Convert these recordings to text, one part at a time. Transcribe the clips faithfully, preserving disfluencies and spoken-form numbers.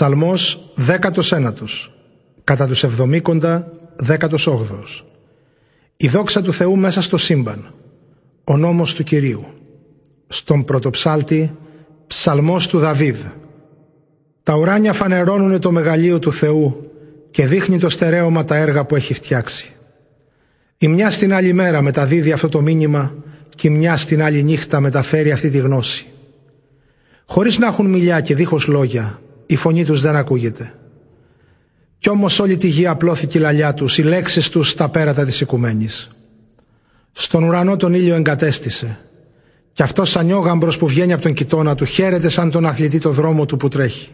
Ψαλμός δέκατος ένατος, κατά τους εβδομήκοντα δέκατος όγδοος. Η δόξα του Θεού μέσα στο σύμπαν, ο νόμος του Κυρίου. Στον πρωτοψάλτη, ψαλμός του Δαβίδ. Τα ουράνια φανερώνουν το μεγαλείο του Θεού και δείχνει το στερέωμα τα έργα που έχει φτιάξει. Η μια στην άλλη μέρα μεταδίδει αυτό το μήνυμα και η μια στην άλλη νύχτα μεταφέρει αυτή τη γνώση. Χωρίς να έχουν μιλιά και δίχως λόγια, η φωνή τους δεν ακούγεται. Κι όμως όλη τη γη απλώθηκε η λαλιά τους, οι λέξεις τους στα πέρατα της οικουμένης. Στον ουρανό τον ήλιο εγκατέστησε, κι αυτός σαν νιόγαμπρος που βγαίνει από τον κοιτώνα του χαίρεται σαν τον αθλητή το δρόμο του που τρέχει.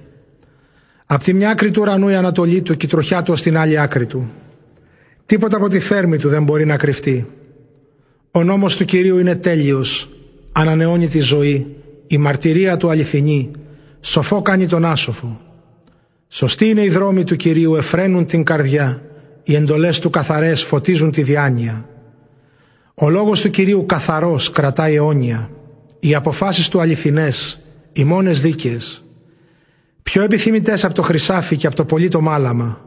Απ' τη μια άκρη του ουρανού η ανατολή του και η τροχιά του ως την άλλη άκρη του. Τίποτα από τη θέρμη του δεν μπορεί να κρυφτεί. Ο νόμος του Κυρίου είναι τέλειος, ανανεώνει τη ζωή, η μαρτυρία του αληθινή, σοφό κάνει τον άσοφο. Σωστοί είναι οι δρόμοι του Κυρίου, εφραίνουν την καρδιά, οι εντολές του καθαρές φωτίζουν τη διάνοια. Ο λόγος του Κυρίου καθαρός κρατάει αιώνια, οι αποφάσεις του αληθινές, οι μόνες δίκαιες. Πιο επιθυμητές από το χρυσάφι και από το πολύτο μάλαμα,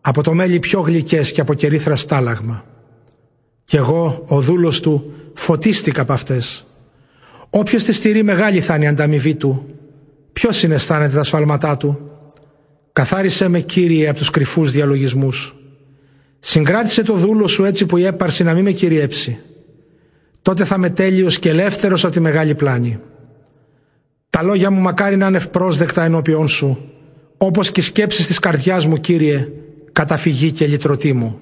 από το μέλι πιο γλυκές και από κερίθρα στάλαγμα. Κι εγώ, ο δούλος του, φωτίστηκα από αυτές. Όποιος τη στηρεί μεγάλη θα είναι η ανταμοιβή του. Ποιος συναισθάνεται τα σφάλματά του? Καθάρισέ με, Κύριε, από τους κρυφούς διαλογισμούς. Συγκράτησε το δούλο σου έτσι που η έπαρση να μην με κυριέψει. Τότε θα είμαι τέλειος και ελεύθερος από τη μεγάλη πλάνη. Τα λόγια μου μακάρι να είναι ευπρόσδεκτα ενώπιόν σου, όπως και οι σκέψεις της καρδιάς μου, Κύριε, καταφυγή και λυτρωτή μου.